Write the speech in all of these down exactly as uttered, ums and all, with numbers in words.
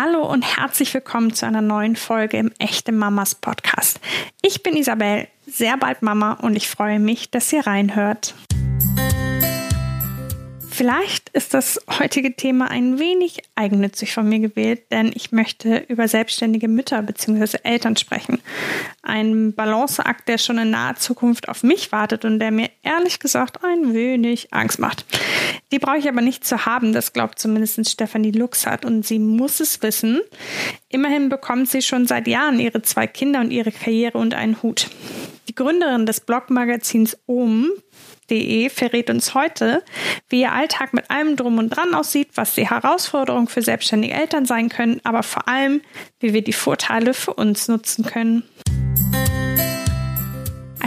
Hallo und herzlich willkommen zu einer neuen Folge im Echte Mamas Podcast. Ich bin Isabel, sehr bald Mama und ich freue mich, dass ihr reinhört. Vielleicht ist das heutige Thema ein wenig eigennützig von mir gewählt, denn ich möchte über selbstständige Mütter bzw. Eltern sprechen. Ein Balanceakt, der schon in naher Zukunft auf mich wartet und der mir ehrlich gesagt ein wenig Angst macht. Die brauche ich aber nicht zu haben, das glaubt zumindest Stefanie Luxert und sie muss es wissen. Immerhin bekommt sie schon seit Jahren ihre zwei Kinder und ihre Karriere unter einen Hut. Die Gründerin des Blogmagazins Um verrät uns heute, wie ihr Alltag mit allem Drum und Dran aussieht, was die Herausforderungen für selbstständige Eltern sein können, aber vor allem, wie wir die Vorteile für uns nutzen können.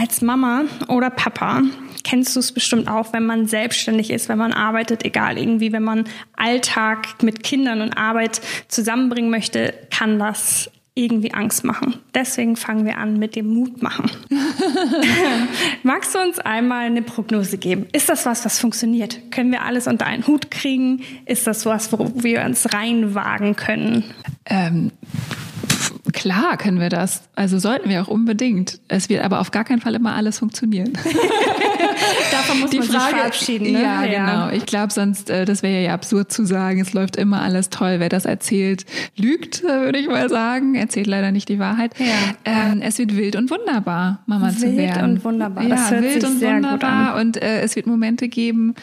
Als Mama oder Papa kennst du es bestimmt auch, wenn man selbstständig ist, wenn man arbeitet, egal irgendwie, wenn man Alltag mit Kindern und Arbeit zusammenbringen möchte, kann das irgendwie Angst machen. Deswegen fangen wir an mit dem Mut machen. Magst du uns einmal eine Prognose geben? Ist das was, was funktioniert? Können wir alles unter einen Hut kriegen? Ist das was, wo wir uns reinwagen können? Ähm, pf, klar können wir das. Also sollten wir auch unbedingt. Es wird aber auf gar keinen Fall immer alles funktionieren. Davon muss die man Frage, sich verabschieden. Ne? Ja, ja, genau. Ich glaube sonst, das wäre ja absurd zu sagen, es läuft immer alles toll. Wer das erzählt, lügt, würde ich mal sagen. Erzählt leider nicht die Wahrheit. Ja. Ähm, es wird wild und wunderbar, Mama wild zu werden. Wild und wunderbar. Ja, das hört wild sich und sehr wunderbar. Gut an. Und äh, es wird Momente geben,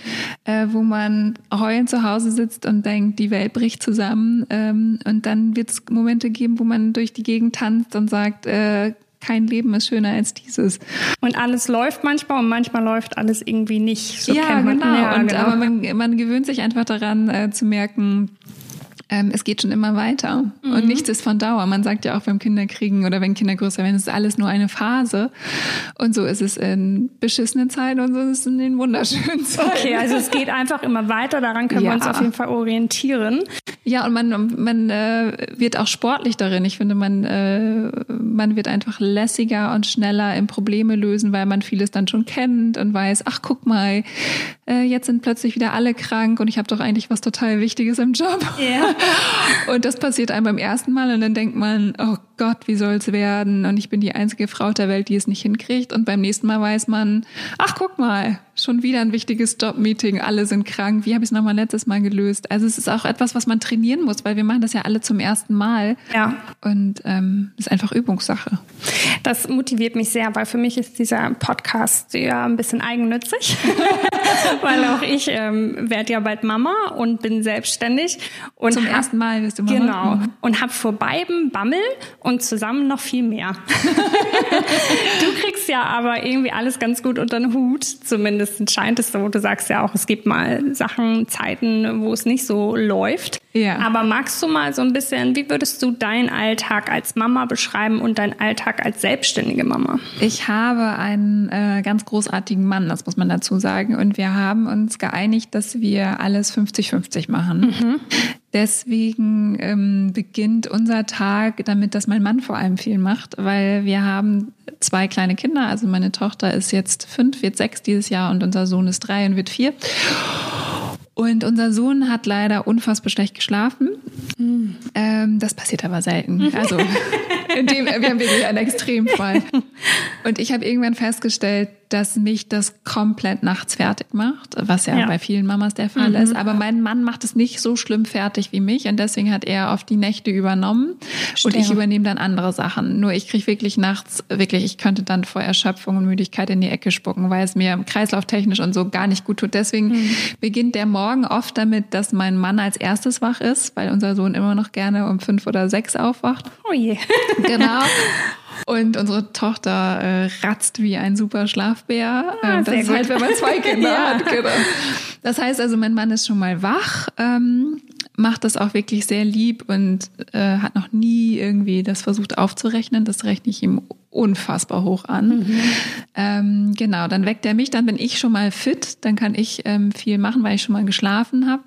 äh, wo man heulend zu Hause sitzt und denkt, die Welt bricht zusammen. Ähm, und dann wird es Momente geben, wo man durch die Gegend tanzt und sagt, äh, kein Leben ist schöner als dieses. Und alles läuft manchmal und manchmal läuft alles irgendwie nicht. So ja, genau. Ja, und, genau. Aber man, man gewöhnt sich einfach daran äh, zu merken, ähm, es geht schon immer weiter. Mhm. Und nichts ist von Dauer. Man sagt ja auch beim Kinderkriegen oder wenn Kinder größer werden, es ist alles nur eine Phase. Und so ist es in beschissenen Zeiten und so ist es in den wunderschönen Zeiten. Okay, also es geht einfach immer weiter. Daran können ja. wir uns auf jeden Fall orientieren. Ja, und man man äh, wird auch sportlich darin. Ich finde, man äh, man wird einfach lässiger und schneller im Probleme lösen, weil man vieles dann schon kennt und weiß, ach guck mal, äh, jetzt sind plötzlich wieder alle krank und ich habe doch eigentlich was total Wichtiges im Job. Yeah. Und das passiert einem beim ersten Mal und dann denkt man, oh Gott, wie soll's werden? Und ich bin die einzige Frau der Welt, die es nicht hinkriegt. Und beim nächsten Mal weiß man, ach guck mal, schon wieder ein wichtiges Job-Meeting, alle sind krank. Wie habe ich es nochmal letztes Mal gelöst? Also es ist auch etwas, was man trainieren muss, weil wir machen das ja alle zum ersten Mal. Ja. Und ähm, ist einfach Übungssache. Das motiviert mich sehr, weil für mich ist dieser Podcast ja ein bisschen eigennützig, weil auch ich ähm, werde ja bald Mama und bin selbstständig. Und zum hab, ersten Mal wirst du Mama. Genau. Mhm. Und habe vor beiden Bammel und zusammen noch viel mehr. Du kriegst ja aber irgendwie alles ganz gut unter den Hut, zumindest scheint es, wo du sagst ja auch, es gibt mal Sachen, Zeiten, wo es nicht so läuft. Ja. Aber magst du mal so ein bisschen, wie würdest du deinen Alltag als Mama beschreiben und deinen Alltag als selbstständige Mama? Ich habe einen äh, ganz großartigen Mann, das muss man dazu sagen. Und wir haben uns geeinigt, dass wir alles fünfzig fünfzig machen. Mhm. Deswegen ähm, beginnt unser Tag damit, dass mein Mann vor allem viel macht, weil wir haben zwei kleine Kinder. Also meine Tochter ist jetzt fünf, wird sechs dieses Jahr und unser Sohn ist drei und wird vier. Und unser Sohn hat leider unfassbar schlecht geschlafen. Mhm. Ähm, das passiert aber selten. Also in dem, wir haben wirklich einen Extremfall. Und ich habe irgendwann festgestellt, dass mich das komplett nachts fertig macht, was ja, ja. bei vielen Mamas der Fall mhm. ist. Aber mein Mann macht es nicht so schlimm fertig wie mich und deswegen hat er oft die Nächte übernommen Stimmt. und ich übernehme dann andere Sachen. Nur ich kriege wirklich nachts, wirklich, ich könnte dann vor Erschöpfung und Müdigkeit in die Ecke spucken, weil es mir kreislauftechnisch und so gar nicht gut tut. Deswegen mhm. beginnt der Morgen oft damit, dass mein Mann als erstes wach ist, weil unser Sohn immer noch gerne um fünf oder sechs aufwacht. Oh je. Genau. Und unsere Tochter äh, ratzt wie ein super Schlafbär. Ah, ähm, das ist gut. Halt, wenn man zwei Kinder ja. hat. Genau. Das heißt also, mein Mann ist schon mal wach, ähm, macht das auch wirklich sehr lieb und äh, hat noch nie irgendwie das versucht aufzurechnen. Das rechne ich ihm unfassbar hoch an. Mhm. Ähm, genau, dann weckt er mich, dann bin ich schon mal fit. Dann kann ich ähm, viel machen, weil ich schon mal geschlafen habe.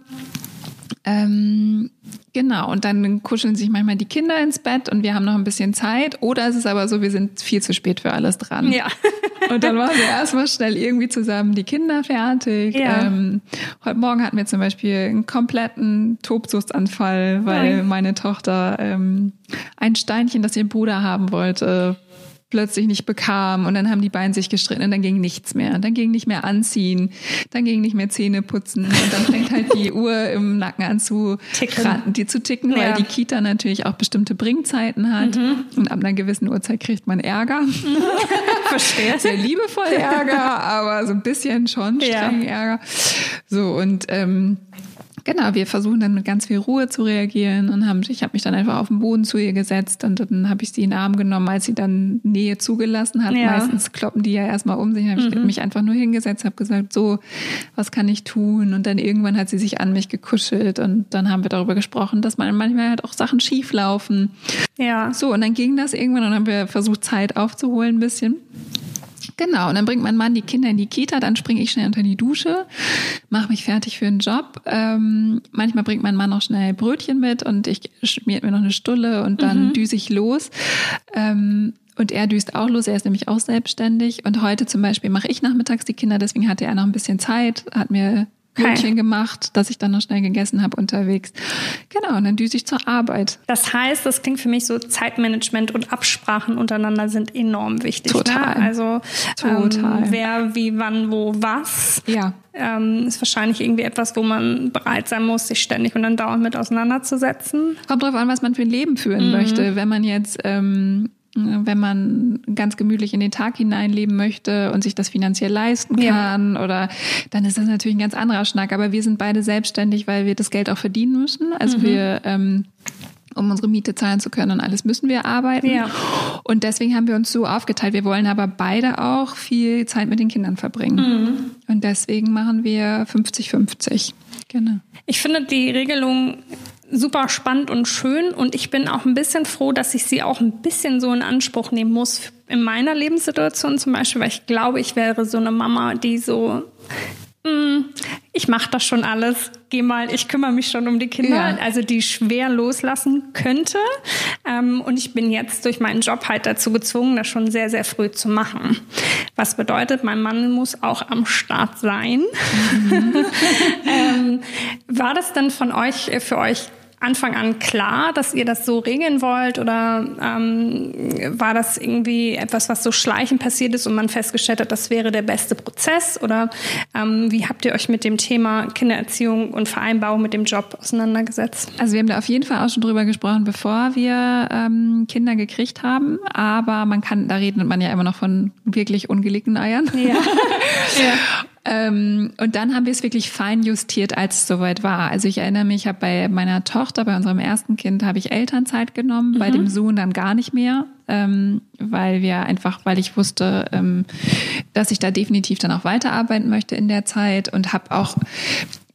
Ähm, genau, und dann kuscheln sich manchmal die Kinder ins Bett und wir haben noch ein bisschen Zeit. Oder es ist aber so, wir sind viel zu spät für alles dran. Ja. Und dann machen wir erstmal schnell irgendwie zusammen die Kinder fertig. Ja. Ähm, heute Morgen hatten wir zum Beispiel einen kompletten Tobsuchtsanfall, weil Nein. meine Tochter ähm, ein Steinchen, das ihr Bruder haben wollte, plötzlich nicht bekam, und dann haben die beiden sich gestritten und dann ging nichts mehr. Dann ging nicht mehr anziehen, dann ging nicht mehr Zähne putzen und dann fängt halt die Uhr im Nacken an zu ticken, die zu ticken, ja. weil die Kita natürlich auch bestimmte Bringzeiten hat mhm. und ab einer gewissen Uhrzeit kriegt man Ärger. Mhm. Verstehe. Sehr liebevoll Ärger, aber so ein bisschen schon streng ja. Ärger. So, und ähm, genau, wir versuchen dann mit ganz viel Ruhe zu reagieren und haben, ich habe mich dann einfach auf den Boden zu ihr gesetzt und dann habe ich sie in den Arm genommen, als sie dann Nähe zugelassen hat. Ja. Meistens kloppen die ja erstmal um sich. Dann habe ich mhm. mich einfach nur hingesetzt, habe gesagt, so, was kann ich tun? Und dann irgendwann hat sie sich an mich gekuschelt und dann haben wir darüber gesprochen, dass man manchmal halt auch Sachen schief laufen. Ja. So, und dann ging das irgendwann und dann haben wir versucht, Zeit aufzuholen ein bisschen. Genau, und dann bringt mein Mann die Kinder in die Kita, dann springe ich schnell unter die Dusche, mache mich fertig für den Job. Ähm, manchmal bringt mein Mann noch schnell Brötchen mit und ich schmiert mir noch eine Stulle und dann mhm. düse ich los. Ähm, und er düst auch los, er ist nämlich auch selbstständig. Und heute zum Beispiel mache ich nachmittags die Kinder, deswegen hatte er noch ein bisschen Zeit, hat mir Brötchen gemacht, das ich dann noch schnell gegessen habe unterwegs. Genau, und dann düse ich zur Arbeit. Das heißt, das klingt für mich so, Zeitmanagement und Absprachen untereinander sind enorm wichtig. Total. Ne? Also Total. Ähm, wer, wie, wann, wo, was. Ja. Ähm, ist wahrscheinlich irgendwie etwas, wo man bereit sein muss, sich ständig und dann dauernd mit auseinanderzusetzen. Kommt drauf an, was man für ein Leben führen mhm. möchte. Wenn man jetzt... Ähm, wenn man ganz gemütlich in den Tag hineinleben möchte und sich das finanziell leisten kann ja. oder dann ist das natürlich ein ganz anderer Schnack. Aber wir sind beide selbstständig, weil wir das Geld auch verdienen müssen. Also mhm. wir, ähm, um unsere Miete zahlen zu können und alles, müssen wir arbeiten. Ja. Und deswegen haben wir uns so aufgeteilt. Wir wollen aber beide auch viel Zeit mit den Kindern verbringen. Mhm. Und deswegen machen wir fünfzig fünfzig. Genau. Ich finde die Regelung super spannend und schön und ich bin auch ein bisschen froh, dass ich sie auch ein bisschen so in Anspruch nehmen muss in meiner Lebenssituation zum Beispiel, weil ich glaube, ich wäre so eine Mama, die so, ich mache das schon alles, geh mal, ich kümmere mich schon um die Kinder, ja. also die schwer loslassen könnte. Und ich bin jetzt durch meinen Job halt dazu gezwungen, das schon sehr, sehr früh zu machen. Was bedeutet, mein Mann muss auch am Start sein. Mhm. War das denn von euch, für euch Anfang an klar, dass ihr das so regeln wollt, oder ähm, war das irgendwie etwas, was so schleichend passiert ist und man festgestellt hat, das wäre der beste Prozess, oder ähm, wie habt ihr euch mit dem Thema Kindererziehung und Vereinbarung mit dem Job auseinandergesetzt? Also wir haben da auf jeden Fall auch schon drüber gesprochen, bevor wir ähm, Kinder gekriegt haben, aber man kann, da redet man ja immer noch von wirklich ungelegten Eiern. Ja. ja. Ähm, und dann haben wir es wirklich fein justiert, als es soweit war. Also ich erinnere mich, ich habe bei meiner Tochter, bei unserem ersten Kind, habe ich Elternzeit genommen, mhm. bei dem Sohn dann gar nicht mehr, ähm, weil wir einfach, weil ich wusste, ähm, dass ich da definitiv dann auch weiterarbeiten möchte in der Zeit und habe auch,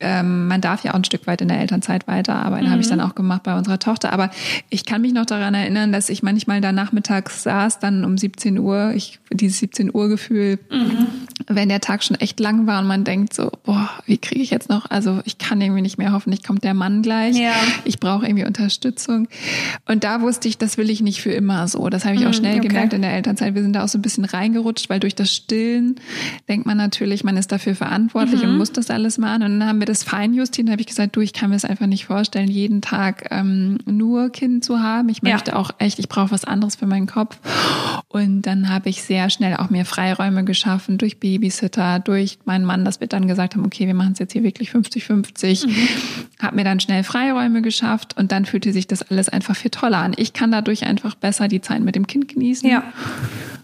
ähm, man darf ja auch ein Stück weit in der Elternzeit weiterarbeiten, mhm. habe ich dann auch gemacht bei unserer Tochter. Aber ich kann mich noch daran erinnern, dass ich manchmal da nachmittags saß, dann um siebzehn Uhr, ich, dieses siebzehn Uhr Gefühl, mhm. wenn der Tag schon echt lang war und man denkt so, boah, wie kriege ich jetzt noch, also ich kann irgendwie nicht mehr, hoffentlich kommt der Mann gleich, ja. ich brauche irgendwie Unterstützung. Und da wusste ich, das will ich nicht für immer so. Das habe ich auch schnell okay. gemerkt in der Elternzeit. Wir sind da auch so ein bisschen reingerutscht, weil durch das Stillen denkt man natürlich, man ist dafür verantwortlich mhm. und muss das alles machen. Und dann haben wir das feinjustiert und habe ich gesagt, du, ich kann mir das einfach nicht vorstellen, jeden Tag ähm, nur Kind zu haben. Ich möchte ja. auch echt, ich brauche was anderes für meinen Kopf. Und dann habe ich sehr schnell auch mir Freiräume geschaffen durch Babysitter, durch meinen Mann, dass wir dann gesagt haben, okay, wir machen es jetzt hier wirklich fünfzig fünfzig. Mhm. Habe mir dann schnell Freiräume geschafft und dann fühlte sich das alles einfach viel toller an. Ich kann dadurch einfach besser die Zeit mit dem Kind genießen. Ja.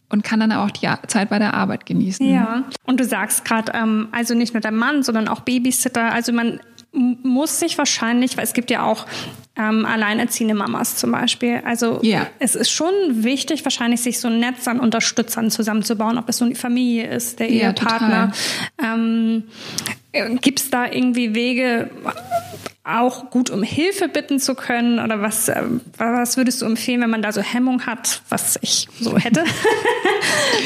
Und kann dann auch die Zeit bei der Arbeit genießen. Ja. Und du sagst gerade, ähm, also nicht nur der Mann, sondern auch Babysitter. Also man muss sich wahrscheinlich, weil es gibt ja auch ähm, alleinerziehende Mamas zum Beispiel. Also yeah. es ist schon wichtig, wahrscheinlich sich so ein Netz an Unterstützern zusammenzubauen, ob es so eine Familie ist, der yeah, Ehepartner. Ähm, gibt es da irgendwie Wege, auch gut um Hilfe bitten zu können? Oder was, was würdest du empfehlen, wenn man da so Hemmung hat, was ich so hätte?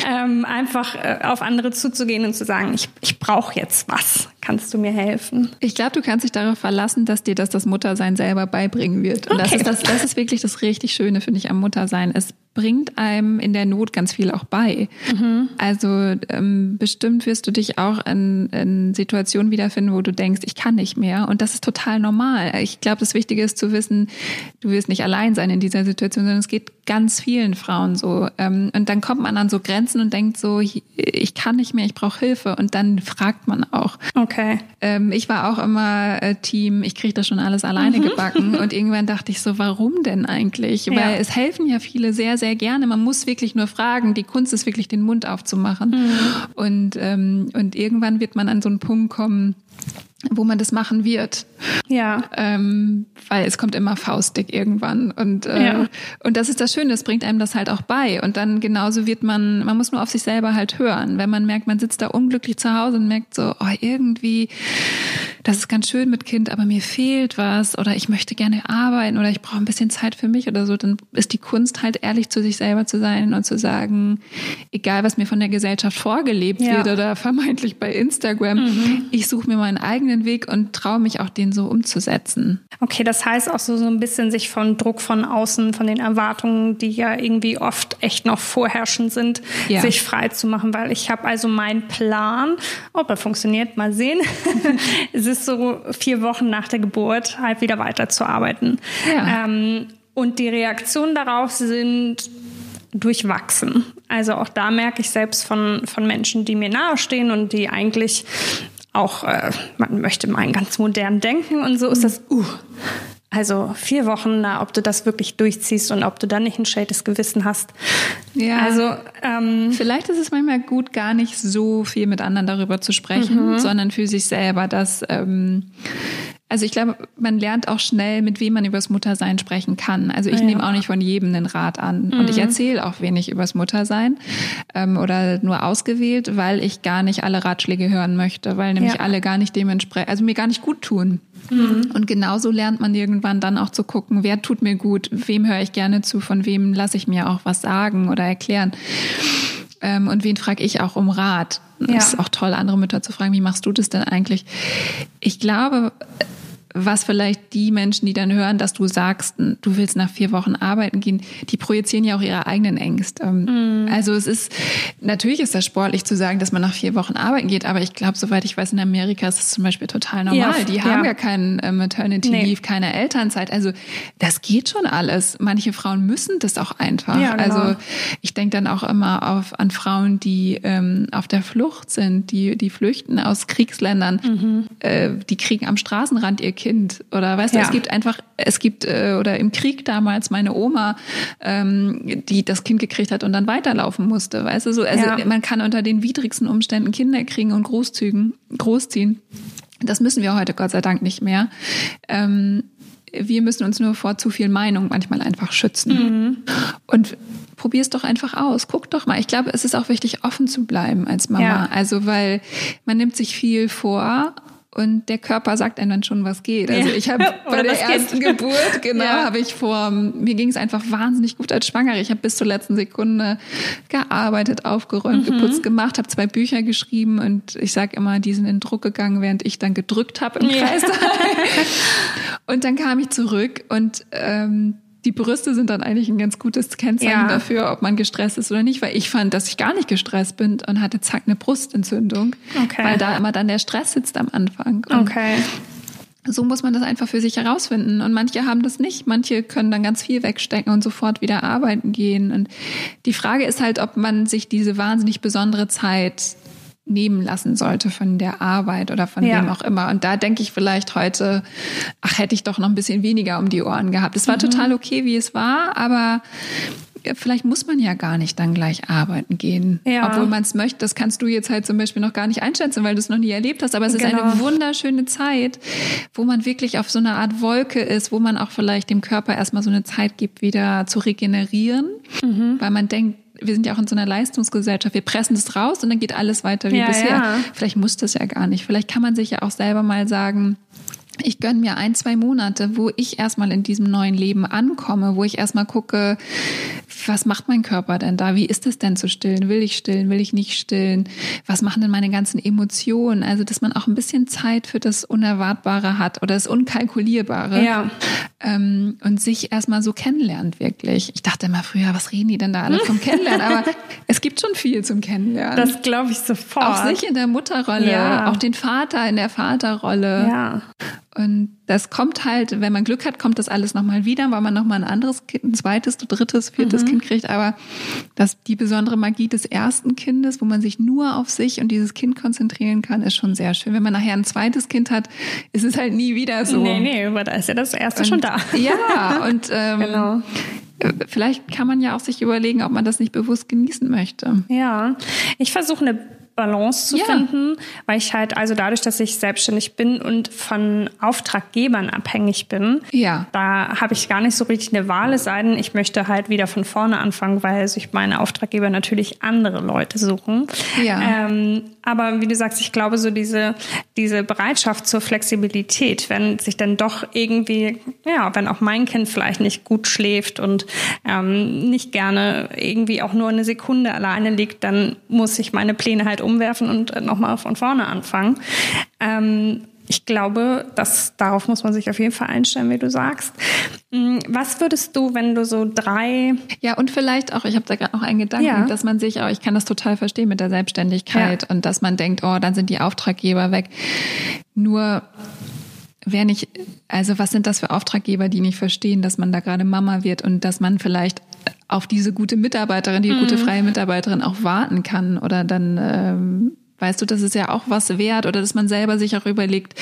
ähm, einfach auf andere zuzugehen und zu sagen, ich, ich brauche jetzt was. Kannst du mir helfen? Ich glaube, du kannst dich darauf verlassen, dass dir das das Muttersein selber beibringen wird. Und okay. das, ist das, das ist wirklich das richtig Schöne, finde ich, am Muttersein. Es bringt einem in der Not ganz viel auch bei. Mhm. Also ähm, bestimmt wirst du dich auch in, in Situationen wiederfinden, wo du denkst, ich kann nicht mehr. Und das ist total normal. Ich glaube, das Wichtige ist zu wissen, du wirst nicht allein sein in dieser Situation, sondern es geht ganz vielen Frauen so. Ähm, und dann kommt man an so Grenzen und denkt so, ich, ich kann nicht mehr, ich brauche Hilfe. Und dann fragt man auch. Okay. Okay. Ähm, ich war auch immer äh, Team, ich kriege das schon alles alleine mhm. gebacken. Und irgendwann dachte ich so, warum denn eigentlich? Ja. Weil es helfen ja viele sehr, sehr gerne. Man muss wirklich nur fragen. Die Kunst ist wirklich, den Mund aufzumachen. Mhm. Und, ähm, und irgendwann wird man an so einen Punkt kommen, wo man das machen wird. Ja. Ähm, weil es kommt immer faustdick irgendwann. Und, äh, ja. und das ist das Schöne, das bringt einem das halt auch bei. Und dann genauso wird man, man muss nur auf sich selber halt hören. Wenn man merkt, man sitzt da unglücklich zu Hause und merkt so, oh, irgendwie, das ist ganz schön mit Kind, aber mir fehlt was oder ich möchte gerne arbeiten oder ich brauche ein bisschen Zeit für mich oder so, dann ist die Kunst halt ehrlich zu sich selber zu sein und zu sagen, egal was mir von der Gesellschaft vorgelebt ja. wird oder vermeintlich bei Instagram, mhm. ich suche mir meinen eigenen Weg und traue mich auch, den so umzusetzen. Okay, das heißt auch so, so ein bisschen sich von Druck von außen, von den Erwartungen, die ja irgendwie oft echt noch vorherrschend sind, ja. sich frei zu machen, weil ich habe also meinen Plan, ob er funktioniert, mal sehen. Es ist so vier Wochen nach der Geburt, halt wieder weiterzuarbeiten. Ja. Ähm, und die Reaktionen darauf sind durchwachsen. Also auch da merke ich selbst von, von Menschen, die mir nahestehen und die eigentlich auch, äh, man möchte mal ganz modern denken und so ist das, uh, also vier Wochen, na, ob du das wirklich durchziehst und ob du dann nicht ein schlechtes Gewissen hast. Ja, also ähm, vielleicht ist es manchmal gut, gar nicht so viel mit anderen darüber zu sprechen, mhm. sondern für sich selber, dass ähm, also ich glaube, man lernt auch schnell, mit wem man über das Muttersein sprechen kann. Also ich ja. nehme auch nicht von jedem den Rat an. Mhm. Und ich erzähle auch wenig über das Muttersein ähm, oder nur ausgewählt, weil ich gar nicht alle Ratschläge hören möchte, weil nämlich ja. alle gar nicht dementsprechend, also mir gar nicht gut tun. Mhm. Und genauso lernt man irgendwann dann auch zu gucken, wer tut mir gut, wem höre ich gerne zu, von wem lasse ich mir auch was sagen oder erklären. Ähm, und wen frage ich auch um Rat. Ja. Es ist auch toll, andere Mütter zu fragen, wie machst du das denn eigentlich? Ich glaube, was vielleicht die Menschen, die dann hören, dass du sagst, du willst nach vier Wochen arbeiten gehen, die projizieren ja auch ihre eigenen Ängste. Mm. Also es ist, natürlich ist das sportlich zu sagen, dass man nach vier Wochen arbeiten geht, aber ich glaube, soweit ich weiß, in Amerika ist das zum Beispiel total normal. Ja, die haben ja, ja keinen äh, Maternity Leave, nee. keine Elternzeit. Also das geht schon alles. Manche Frauen müssen das auch einfach. Ja, genau. Also ich denke dann auch immer auf, an Frauen, die ähm, auf der Flucht sind, die, die flüchten aus Kriegsländern. Mhm. Äh, die kriegen am Straßenrand ihr Kind. Kind. Oder weißt ja. du, es gibt einfach, es gibt, äh, oder im Krieg damals meine Oma, ähm, die das Kind gekriegt hat und dann weiterlaufen musste, weißt du, so, also ja. man kann unter den widrigsten Umständen Kinder kriegen und großzügen, großziehen. Das müssen wir heute Gott sei Dank nicht mehr. Ähm, wir müssen uns nur vor zu viel Meinung manchmal einfach schützen. Mhm. Und probier es doch einfach aus. Guck doch mal. Ich glaube, es ist auch wichtig, offen zu bleiben als Mama. Ja. Also, weil man nimmt sich viel vor. Und der Körper sagt einem dann schon, was geht. Also ich habe bei der ersten geht. Geburt, genau, ja. habe ich vor, mir ging es einfach wahnsinnig gut als Schwangere. Ich habe bis zur letzten Sekunde gearbeitet, aufgeräumt, mhm. geputzt, gemacht, habe zwei Bücher geschrieben und ich sage immer, die sind in Druck gegangen, während ich dann gedrückt habe im Kreis. Ja. Und dann kam ich zurück und ähm, die Brüste sind dann eigentlich ein ganz gutes Kennzeichen ja. dafür, ob man gestresst ist oder nicht, weil ich fand, dass ich gar nicht gestresst bin und hatte zack eine Brustentzündung, okay. weil da immer dann der Stress sitzt am Anfang. Und okay. so muss man das einfach für sich herausfinden und manche haben das nicht, manche können dann ganz viel wegstecken und sofort wieder arbeiten gehen und die Frage ist halt, ob man sich diese wahnsinnig besondere Zeit nehmen lassen sollte von der Arbeit oder von ja. wem auch immer. Und da denke ich vielleicht heute, ach, hätte ich doch noch ein bisschen weniger um die Ohren gehabt. Es war mhm. total okay, wie es war, aber vielleicht muss man ja gar nicht dann gleich arbeiten gehen, ja. obwohl man es möchte. Das kannst du jetzt halt zum Beispiel noch gar nicht einschätzen, weil du es noch nie erlebt hast. Aber es genau. ist eine wunderschöne Zeit, wo man wirklich auf so einer Art Wolke ist, wo man auch vielleicht dem Körper erstmal so eine Zeit gibt, wieder zu regenerieren, mhm. weil man denkt, wir sind ja auch in so einer Leistungsgesellschaft, wir pressen das raus und dann geht alles weiter wie ja, bisher. Ja. Vielleicht muss das ja gar nicht. Vielleicht kann man sich ja auch selber mal sagen, ich gönne mir ein, zwei Monate, wo ich erstmal in diesem neuen Leben ankomme, wo ich erstmal gucke, was macht mein Körper denn da? Wie ist es denn zu stillen? Will ich stillen? Will ich nicht stillen? Was machen denn meine ganzen Emotionen? Also, dass man auch ein bisschen Zeit für das Unerwartbare hat oder das Unkalkulierbare. Ja. Ähm, und sich erstmal so kennenlernt wirklich. Ich dachte immer früher, was reden die denn da alle vom Kennenlernen? Aber es gibt schon viel zum Kennenlernen. Das glaube ich sofort. Auch sich in der Mutterrolle, ja. Auch den Vater in der Vaterrolle. Ja. Und das kommt halt, wenn man Glück hat, kommt das alles nochmal wieder, weil man nochmal ein anderes Kind, ein zweites, drittes, viertes mhm. Kind kriegt. Aber das, die besondere Magie des ersten Kindes, wo man sich nur auf sich und dieses Kind konzentrieren kann, ist schon sehr schön. Wenn man nachher ein zweites Kind hat, ist es halt nie wieder so. Nee, nee, aber da ist ja das erste und, schon da. Ja, und ähm, genau. Vielleicht kann man ja auch sich überlegen, ob man das nicht bewusst genießen möchte. Ja, ich versuche eine Balance zu ja. finden, weil ich halt, also dadurch, dass ich selbstständig bin und von Auftraggebern abhängig bin, ja. da habe ich gar nicht so richtig eine Wahl, es sei denn, ich möchte halt wieder von vorne anfangen, weil sich meine Auftraggeber natürlich andere Leute suchen. Ja. Ähm, aber wie du sagst, ich glaube so diese, diese Bereitschaft zur Flexibilität, wenn sich dann doch irgendwie, ja, wenn auch mein Kind vielleicht nicht gut schläft und ähm, nicht gerne irgendwie auch nur eine Sekunde alleine liegt, dann muss ich meine Pläne halt umwerfen und nochmal von vorne anfangen. Ähm, ich glaube, dass, darauf muss man sich auf jeden Fall einstellen, wie du sagst. Was würdest du, wenn du so drei... Ja, und vielleicht auch, ich habe da gerade noch einen Gedanken, ja. dass man sich, auch, ich kann das total verstehen mit der Selbstständigkeit ja. und dass man denkt, oh, dann sind die Auftraggeber weg. Nur... Wer nicht, also was sind das für Auftraggeber, die nicht verstehen, dass man da gerade Mama wird und dass man vielleicht auf diese gute Mitarbeiterin, die mhm. gute freie Mitarbeiterin auch warten kann oder dann, ähm, weißt du, das ist ja auch was wert oder dass man selber sich auch überlegt,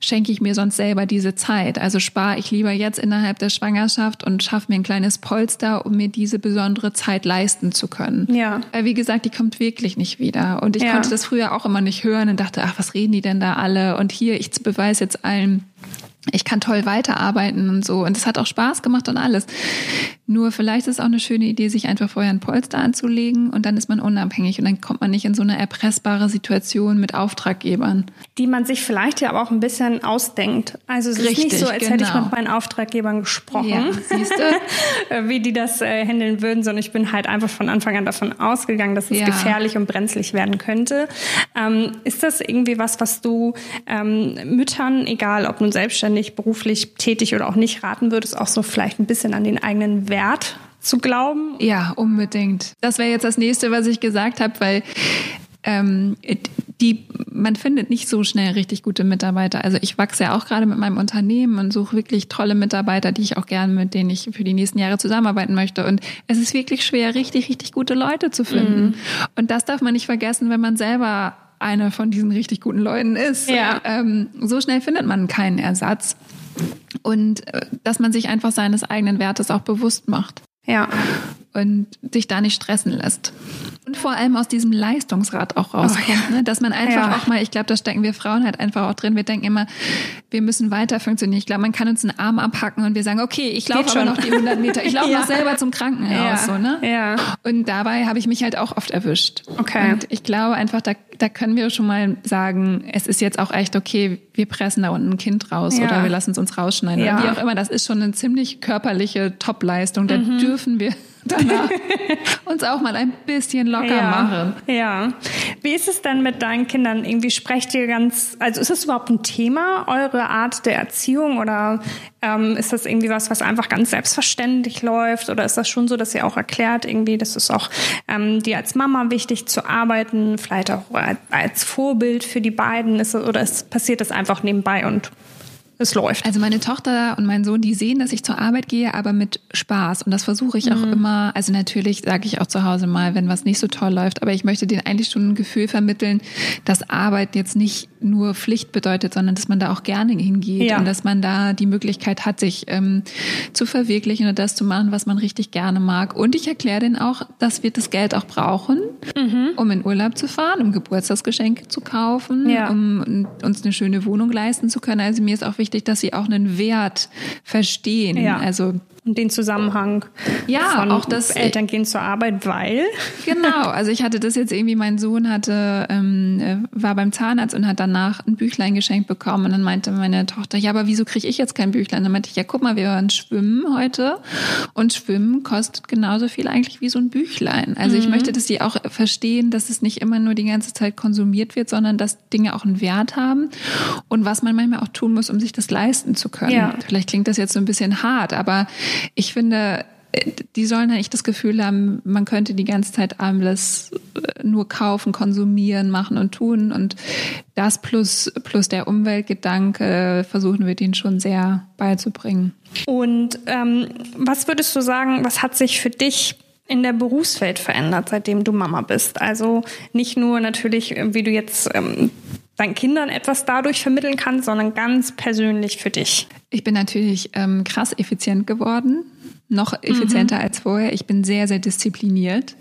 schenke ich mir sonst selber diese Zeit? Also spare ich lieber jetzt innerhalb der Schwangerschaft und schaffe mir ein kleines Polster, um mir diese besondere Zeit leisten zu können. Ja. Weil wie gesagt, die kommt wirklich nicht wieder. Und ich ja. konnte das früher auch immer nicht hören und dachte, ach, was reden die denn da alle? Und hier, ich beweise jetzt allen, ich kann toll weiterarbeiten und so. Und es hat auch Spaß gemacht und alles. Nur vielleicht ist es auch eine schöne Idee, sich einfach vorher ein Polster anzulegen und dann ist man unabhängig und dann kommt man nicht in so eine erpressbare Situation mit Auftraggebern. Die man sich vielleicht ja aber auch ein bisschen ausdenkt. Also es Richtig, ist nicht so, als genau. hätte ich mit meinen Auftraggebern gesprochen, ja, siehst du? wie die das äh, handeln würden, sondern ich bin halt einfach von Anfang an davon ausgegangen, dass es ja. gefährlich und brenzlig werden könnte. Ähm, ist das irgendwie was, was du ähm, Müttern, egal ob nun selbstständig, beruflich tätig oder auch nicht, raten würdest, auch so vielleicht ein bisschen an den eigenen Wert Wert zu glauben? Ja, unbedingt. Das wäre jetzt das Nächste, was ich gesagt habe, weil ähm, die, man findet nicht so schnell richtig gute Mitarbeiter. Also ich wachse ja auch gerade mit meinem Unternehmen und suche wirklich tolle Mitarbeiter, die ich auch gerne, mit denen ich für die nächsten Jahre zusammenarbeiten möchte. Und es ist wirklich schwer, richtig, richtig gute Leute zu finden. Mhm. Und das darf man nicht vergessen, wenn man selber einer von diesen richtig guten Leuten ist. Ja. Ähm, so schnell findet man keinen Ersatz. Und dass man sich einfach seines eigenen Wertes auch bewusst macht. Ja. Und sich da nicht stressen lässt. Und vor allem aus diesem Leistungsrad auch rauskommt. Oh, ja. ne? Dass man einfach ja. auch mal, ich glaube, da stecken wir Frauen halt einfach auch drin. Wir denken immer, wir müssen weiter funktionieren. Ich glaube, man kann uns einen Arm abhacken und wir sagen, okay, ich laufe aber noch die hundert Meter. Ich laufe ja. noch selber zum Krankenhaus. Ja. So, ne? ja. Und dabei habe ich mich halt auch oft erwischt. Okay. Und ich glaube einfach, da, da können wir schon mal sagen, es ist jetzt auch echt okay, wir pressen da unten ein Kind raus ja. oder wir lassen es uns rausschneiden. Ja. Oder wie auch immer, das ist schon eine ziemlich körperliche Topleistung. Da mhm. dürfen wir danach uns auch mal ein bisschen locker ja, machen. Ja. Wie ist es denn mit deinen Kindern? Irgendwie sprecht ihr ganz, also ist das überhaupt ein Thema, eure Art der Erziehung? Oder ähm, ist das irgendwie was, was einfach ganz selbstverständlich läuft? Oder ist das schon so, dass ihr auch erklärt, irgendwie, dass es auch ähm, dir als Mama wichtig zu arbeiten, vielleicht auch als Vorbild für die beiden ist? Oder ist, passiert das einfach nebenbei und es läuft? Also meine Tochter und mein Sohn, die sehen, dass ich zur Arbeit gehe, aber mit Spaß. Und das versuche ich mhm. auch immer. Also natürlich sage ich auch zu Hause mal, wenn was nicht so toll läuft. Aber ich möchte denen eigentlich schon ein Gefühl vermitteln, dass Arbeit jetzt nicht nur Pflicht bedeutet, sondern dass man da auch gerne hingeht ja. und dass man da die Möglichkeit hat, sich ähm, zu verwirklichen oder das zu machen, was man richtig gerne mag. Und ich erkläre denen auch, dass wir das Geld auch brauchen, mhm. um in Urlaub zu fahren, um Geburtstagsgeschenke zu kaufen, ja. um uns eine schöne Wohnung leisten zu können. Also mir ist auch wichtig, dass sie auch einen Wert verstehen. Ja. Also und den Zusammenhang ja, von auch das, Eltern gehen zur Arbeit, weil... Genau, also ich hatte das jetzt irgendwie, mein Sohn hatte ähm, war beim Zahnarzt und hat danach ein Büchlein geschenkt bekommen und dann meinte meine Tochter, ja, aber wieso kriege ich jetzt kein Büchlein? Dann meinte ich, ja, guck mal, wir hören Schwimmen heute und Schwimmen kostet genauso viel eigentlich wie so ein Büchlein. Also ich mhm. möchte, dass die auch verstehen, dass es nicht immer nur die ganze Zeit konsumiert wird, sondern dass Dinge auch einen Wert haben und was man manchmal auch tun muss, um sich das leisten zu können. Ja. Vielleicht klingt das jetzt so ein bisschen hart, aber ich finde, die sollen ja nicht das Gefühl haben, man könnte die ganze Zeit alles nur kaufen, konsumieren, machen und tun. Und das plus, plus der Umweltgedanke versuchen wir denen schon sehr beizubringen. Und ähm, was würdest du sagen, was hat sich für dich in der Berufswelt verändert, seitdem du Mama bist? Also nicht nur natürlich, wie du jetzt ähm, deinen Kindern etwas dadurch vermitteln kannst, sondern ganz persönlich für dich. Ich bin natürlich ähm, krass effizient geworden. Noch effizienter mhm. als vorher. Ich bin sehr, sehr diszipliniert.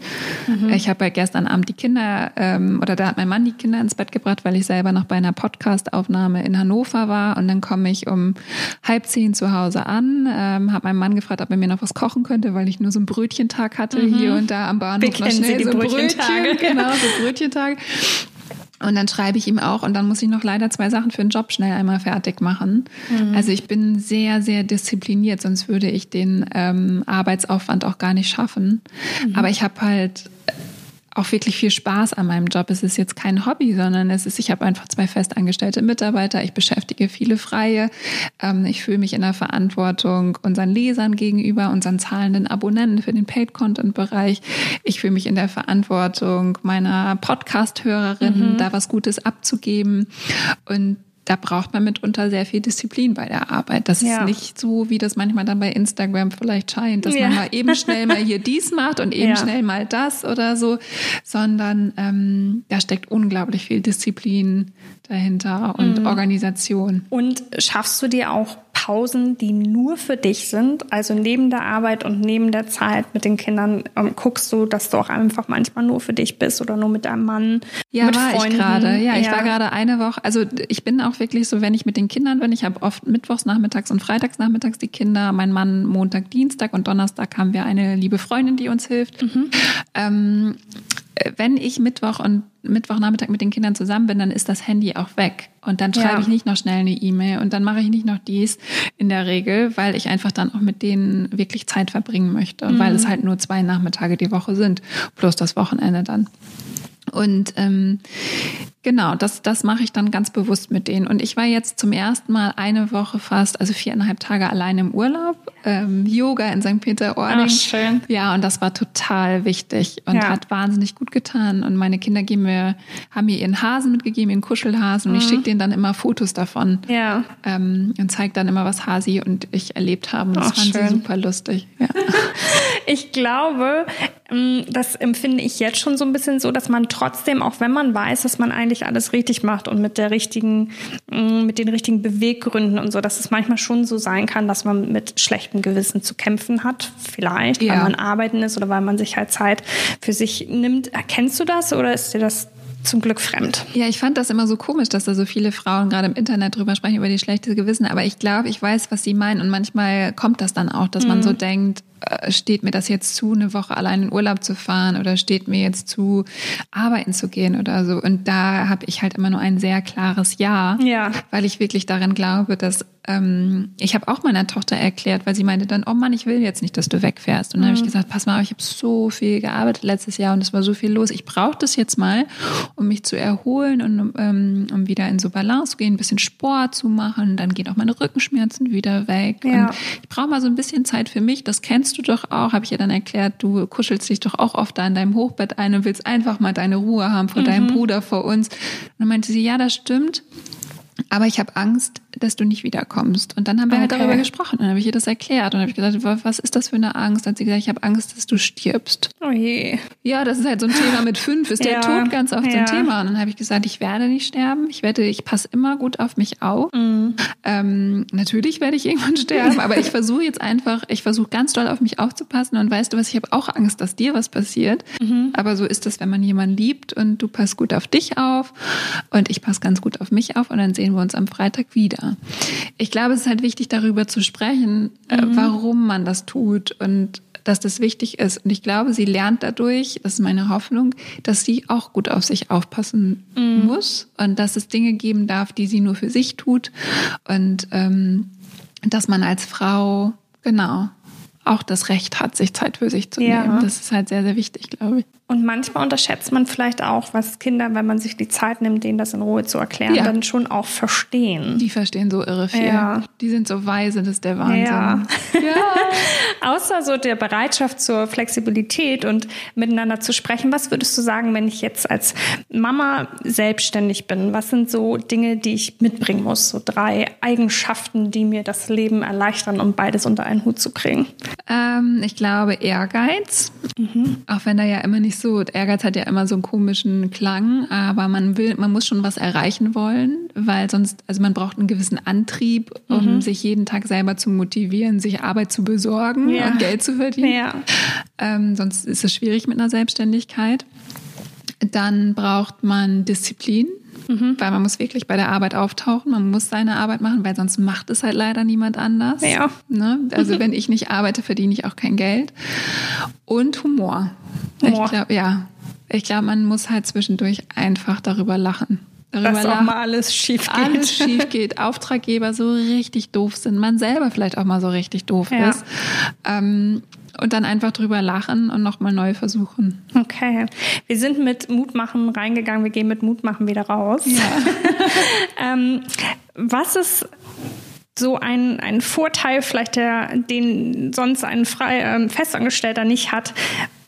Mhm. Ich habe halt gestern Abend die Kinder, ähm, oder da hat mein Mann die Kinder ins Bett gebracht, weil ich selber noch bei einer Podcast-Aufnahme in Hannover war. Und dann komme ich um halb zehn zu Hause an, ähm, habe meinen Mann gefragt, ob er mir noch was kochen könnte, weil ich nur so einen Brötchentag hatte mhm. hier und da am Bahnhof. Wir noch schnell Sie die so Brötchentage. Brötchen, genau, so Brötchentage. Und dann schreibe ich ihm auch und dann muss ich noch leider zwei Sachen für den Job schnell einmal fertig machen. Mhm. Also ich bin sehr, sehr diszipliniert, sonst würde ich den ähm, Arbeitsaufwand auch gar nicht schaffen. Mhm. Aber ich habe halt auch wirklich viel Spaß an meinem Job. Es ist jetzt kein Hobby, sondern es ist, ich habe einfach zwei festangestellte Mitarbeiter, ich beschäftige viele Freie, ähm, ich fühle mich in der Verantwortung unseren Lesern gegenüber, unseren zahlenden Abonnenten für den Paid-Content-Bereich. Ich fühle mich in der Verantwortung meiner Podcast-Hörerinnen, mhm. da was Gutes abzugeben. Und da braucht man mitunter sehr viel Disziplin bei der Arbeit. Das ja. ist nicht so, wie das manchmal dann bei Instagram vielleicht scheint, dass ja. man mal eben schnell mal hier dies macht und eben ja. schnell mal das oder so, sondern ähm, da steckt unglaublich viel Disziplin dahinter und mhm. Organisation. Und schaffst du dir auch Pausen, die nur für dich sind? Also neben der Arbeit und neben der Zeit mit den Kindern ähm, guckst du, dass du auch einfach manchmal nur für dich bist oder nur mit deinem Mann, ja, mit Freunden? Ich grade, ja, ja, ich war gerade eine Woche, also ich bin auch wirklich so, wenn ich mit den Kindern bin, ich habe oft mittwochs nachmittags und freitags nachmittags die Kinder, mein Mann Montag, Dienstag und Donnerstag haben wir eine liebe Freundin, die uns hilft. Mhm. Ähm, wenn ich Mittwoch und Mittwochnachmittag mit den Kindern zusammen bin, dann ist das Handy auch weg. Und dann schreibe ja. ich nicht noch schnell eine E-Mail und dann mache ich nicht noch dies in der Regel, weil ich einfach dann auch mit denen wirklich Zeit verbringen möchte, mhm. weil es halt nur zwei Nachmittage die Woche sind, plus das Wochenende dann. Und ähm, genau, das, das mache ich dann ganz bewusst mit denen. Und ich war jetzt zum ersten Mal eine Woche fast, also viereinhalb Tage alleine im Urlaub, ähm, Yoga in Sankt Peter-Ording. Ach, schön. Ja, und das war total wichtig und ja. hat wahnsinnig gut getan. Und meine Kinder geben mir, haben mir ihren Hasen mitgegeben, ihren Kuschelhasen. Mhm. Und ich schicke denen dann immer Fotos davon ja. ähm, und zeige dann immer, was Hasi und ich erlebt haben. Das Ach, fanden schön. Sie super lustig. Ja. Ich glaube, das empfinde ich jetzt schon so ein bisschen so, dass man trotzdem, auch wenn man weiß, dass man eigentlich alles richtig macht und mit der richtigen, mit den richtigen Beweggründen und so, dass es manchmal schon so sein kann, dass man mit schlechtem Gewissen zu kämpfen hat, vielleicht, ja. weil man arbeiten ist oder weil man sich halt Zeit für sich nimmt. Erkennst du das oder ist dir das zum Glück fremd? Ja, ich fand das immer so komisch, dass da so viele Frauen gerade im Internet drüber sprechen, über die schlechte Gewissen. Aber ich glaube, ich weiß, was sie meinen. Und manchmal kommt das dann auch, dass mhm. man so denkt, steht mir das jetzt zu, eine Woche allein in Urlaub zu fahren oder steht mir jetzt zu, arbeiten zu gehen oder so. Und da habe ich halt immer nur ein sehr klares Ja, ja. weil ich wirklich daran glaube, dass ähm, ich habe auch meiner Tochter erklärt, weil sie meinte dann, oh Mann, ich will jetzt nicht, dass du wegfährst. Und dann mhm. habe ich gesagt, pass mal, ich habe so viel gearbeitet letztes Jahr und es war so viel los. Ich brauche das jetzt mal, um mich zu erholen und um, ähm, um wieder in so Balance zu gehen, ein bisschen Sport zu machen. Dann gehen auch meine Rückenschmerzen wieder weg. Ja. Und ich brauche mal so ein bisschen Zeit für mich. Das kennst du doch auch, habe ich ihr dann erklärt, du kuschelst dich doch auch oft da in deinem Hochbett ein und willst einfach mal deine Ruhe haben vor mhm. deinem Bruder, vor uns. Und dann meinte sie, ja, das stimmt, aber ich habe Angst, dass du nicht wiederkommst. Und dann haben wir okay. halt darüber gesprochen. Und dann habe ich ihr das erklärt. Und dann habe ich gesagt, was ist das für eine Angst? Dann hat sie gesagt, ich habe Angst, dass du stirbst. Oh je. Ja, das ist halt so ein Thema mit fünf. Ist ja. der Tod ganz oft ja. so ein Thema? Und dann habe ich gesagt, ich werde nicht sterben. Ich werde, ich passe immer gut auf mich auf. Mhm. Ähm, natürlich werde ich irgendwann sterben. Aber ich versuche jetzt einfach, ich versuche ganz doll auf mich aufzupassen. Und weißt du was, ich habe auch Angst, dass dir was passiert. Mhm. Aber so ist das, wenn man jemanden liebt. Und du passt gut auf dich auf. Und ich passe ganz gut auf mich auf. Und dann sehen wir uns am Freitag wieder. weiter. Ich glaube, es ist halt wichtig, darüber zu sprechen, mhm. äh, warum man das tut und dass das wichtig ist. Und ich glaube, sie lernt dadurch, das ist meine Hoffnung, dass sie auch gut auf sich aufpassen mm. muss und dass es Dinge geben darf, die sie nur für sich tut. Und ähm, dass man als Frau, genau, auch das Recht hat, sich Zeit für sich zu ja. nehmen. Das ist halt sehr, sehr wichtig, glaube ich. Und manchmal unterschätzt man vielleicht auch, was Kinder, wenn man sich die Zeit nimmt, denen das in Ruhe zu erklären, ja. dann schon auch verstehen. Die verstehen so irre viel. Ja. Die sind so weise, das ist der Wahnsinn. Ja. Ja. Außer so der Bereitschaft zur Flexibilität und miteinander zu sprechen. Was würdest du sagen, wenn ich jetzt als Mama selbstständig bin? Was sind so Dinge, die ich mitbringen muss? So drei Eigenschaften, die mir das Leben erleichtern, um beides unter einen Hut zu kriegen? Ähm, ich glaube Ehrgeiz, mhm. auch wenn da ja immer nicht so, Ehrgeiz hat ja immer so einen komischen Klang, aber man will, man muss schon was erreichen wollen, weil sonst, also man braucht einen gewissen Antrieb, um mhm. sich jeden Tag selber zu motivieren, sich Arbeit zu besorgen ja. und Geld zu verdienen. Ja. Ähm, sonst ist es schwierig mit einer Selbstständigkeit. Dann braucht man Disziplin. Mhm. Weil man muss wirklich bei der Arbeit auftauchen, man muss seine Arbeit machen, weil sonst macht es halt leider niemand anders. Ja. Ne? Also wenn ich nicht arbeite, verdiene ich auch kein Geld. Und Humor. Humor. Ich glaube, ja. Ich glaube, man muss halt zwischendurch einfach darüber lachen. Darüber Dass lachen, auch mal alles schief geht. Alles schief geht. Auftraggeber so richtig doof sind, man selber vielleicht auch mal so richtig doof ja. ist. Ähm, Und dann einfach drüber lachen und nochmal neu versuchen. Okay. Wir sind mit Mutmachen reingegangen. Wir gehen mit Mutmachen wieder raus. Ja. ähm, was ist so ein, ein Vorteil vielleicht, der, den sonst ein frei, ähm, Festangestellter nicht hat,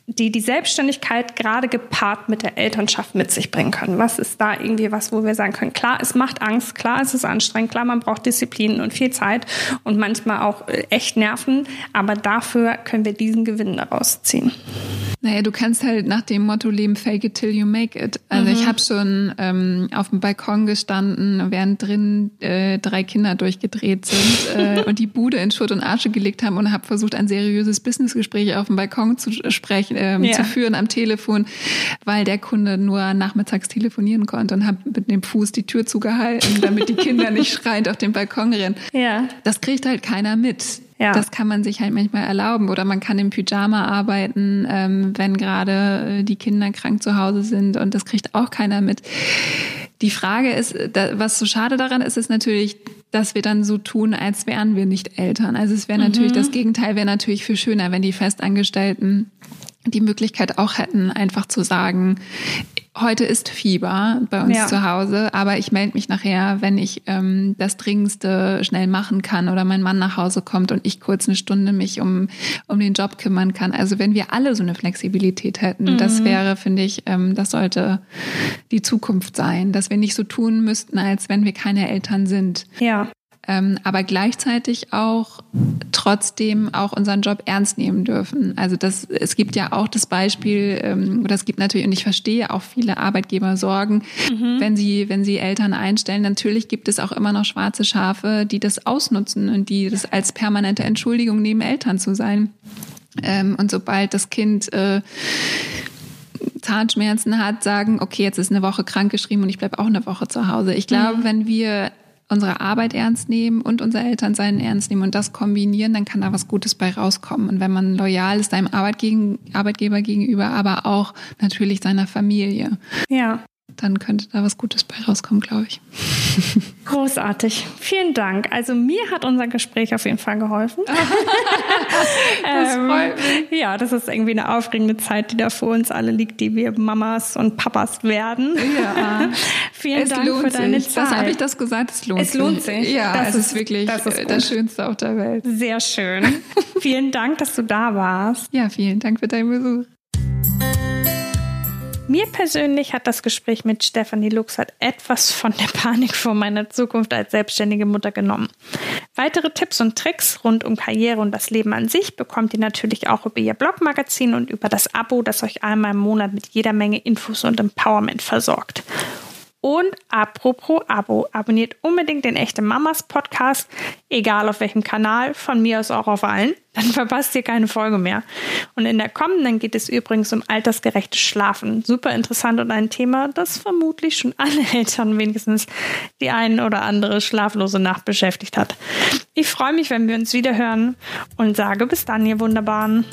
die die Selbstständigkeit gerade gepaart mit der Elternschaft mit sich bringen können? Was ist da irgendwie was, wo wir sagen können, klar, es macht Angst, klar, es ist anstrengend, klar, man braucht Disziplin und viel Zeit und manchmal auch echt Nerven, aber dafür können wir diesen Gewinn daraus ziehen. Naja, du kannst halt nach dem Motto leben, fake it till you make it. Also mhm. ich habe schon ähm, auf dem Balkon gestanden, während drin äh, drei Kinder durchgedreht sind äh, und die Bude in Schutt und Asche gelegt haben und habe versucht, ein seriöses Businessgespräch auf dem Balkon zu sprechen, Ähm, ja. zu führen am Telefon, weil der Kunde nur nachmittags telefonieren konnte und habe mit dem Fuß die Tür zugehalten, damit die Kinder nicht schreiend auf den Balkon rennen. Ja. Das kriegt halt keiner mit. Ja. Das kann man sich halt manchmal erlauben. Oder man kann im Pyjama arbeiten, ähm, wenn gerade die Kinder krank zu Hause sind und das kriegt auch keiner mit. Die Frage ist, da, was so schade daran ist, ist natürlich, dass wir dann so tun, als wären wir nicht Eltern. Also es wäre mhm. natürlich, das Gegenteil wäre natürlich viel schöner, wenn die Festangestellten die Möglichkeit auch hätten, einfach zu sagen, heute ist Fieber bei uns ja. zu Hause, aber ich melde mich nachher, wenn ich ähm, das Dringendste schnell machen kann oder mein Mann nach Hause kommt und ich kurz eine Stunde mich um um den Job kümmern kann. Also wenn wir alle so eine Flexibilität hätten, mhm. das wäre, finde ich, ähm, das sollte die Zukunft sein, dass wir nicht so tun müssten, als wenn wir keine Eltern sind. Ja. Ähm, aber gleichzeitig auch trotzdem auch unseren Job ernst nehmen dürfen. Also das, es gibt ja auch das Beispiel, ähm, oder es gibt natürlich, und ich verstehe auch viele Arbeitgeber Sorgen, mhm. wenn sie, wenn sie Eltern einstellen, natürlich gibt es auch immer noch schwarze Schafe, die das ausnutzen und die das als permanente Entschuldigung nehmen, Eltern zu sein. Ähm, und sobald das Kind äh, Zahnschmerzen hat, sagen, okay, jetzt ist eine Woche krankgeschrieben und ich bleibe auch eine Woche zu Hause. Ich glaube, mhm. wenn wir unsere Arbeit ernst nehmen und unser Elternsein ernst nehmen und das kombinieren, dann kann da was Gutes bei rauskommen. Und wenn man loyal ist seinem Arbeitge- Arbeitgeber gegenüber, aber auch natürlich seiner Familie, ja. dann könnte da was Gutes bei rauskommen, glaube ich. Großartig. Vielen Dank. Also mir hat unser Gespräch auf jeden Fall geholfen. Das freut mich. Ja, das ist irgendwie eine aufregende Zeit, die da vor uns alle liegt, die wir Mamas und Papas werden. Ja. Vielen es Dank für deine sich. Zeit. Was habe ich das gesagt? Es lohnt sich. Es lohnt sich. sich. Ja, das, das ist, ist wirklich das, ist das Schönste auf der Welt. Sehr schön. Vielen Dank, dass du da warst. Ja, vielen Dank für deinen Besuch. Mir persönlich hat das Gespräch mit Stefanie Luxert etwas von der Panik vor meiner Zukunft als selbstständige Mutter genommen. Weitere Tipps und Tricks rund um Karriere und das Leben an sich bekommt ihr natürlich auch über ihr Blogmagazin und über das Abo, das euch einmal im Monat mit jeder Menge Infos und Empowerment versorgt. Und apropos Abo, abonniert unbedingt den Echte Mamas Podcast, egal auf welchem Kanal, von mir aus auch auf allen, dann verpasst ihr keine Folge mehr. Und in der kommenden geht es übrigens um altersgerechtes Schlafen. Super interessant und ein Thema, das vermutlich schon alle Eltern, wenigstens die einen oder andere schlaflose Nacht beschäftigt hat. Ich freue mich, wenn wir uns wieder hören und sage bis dann, ihr Wunderbaren.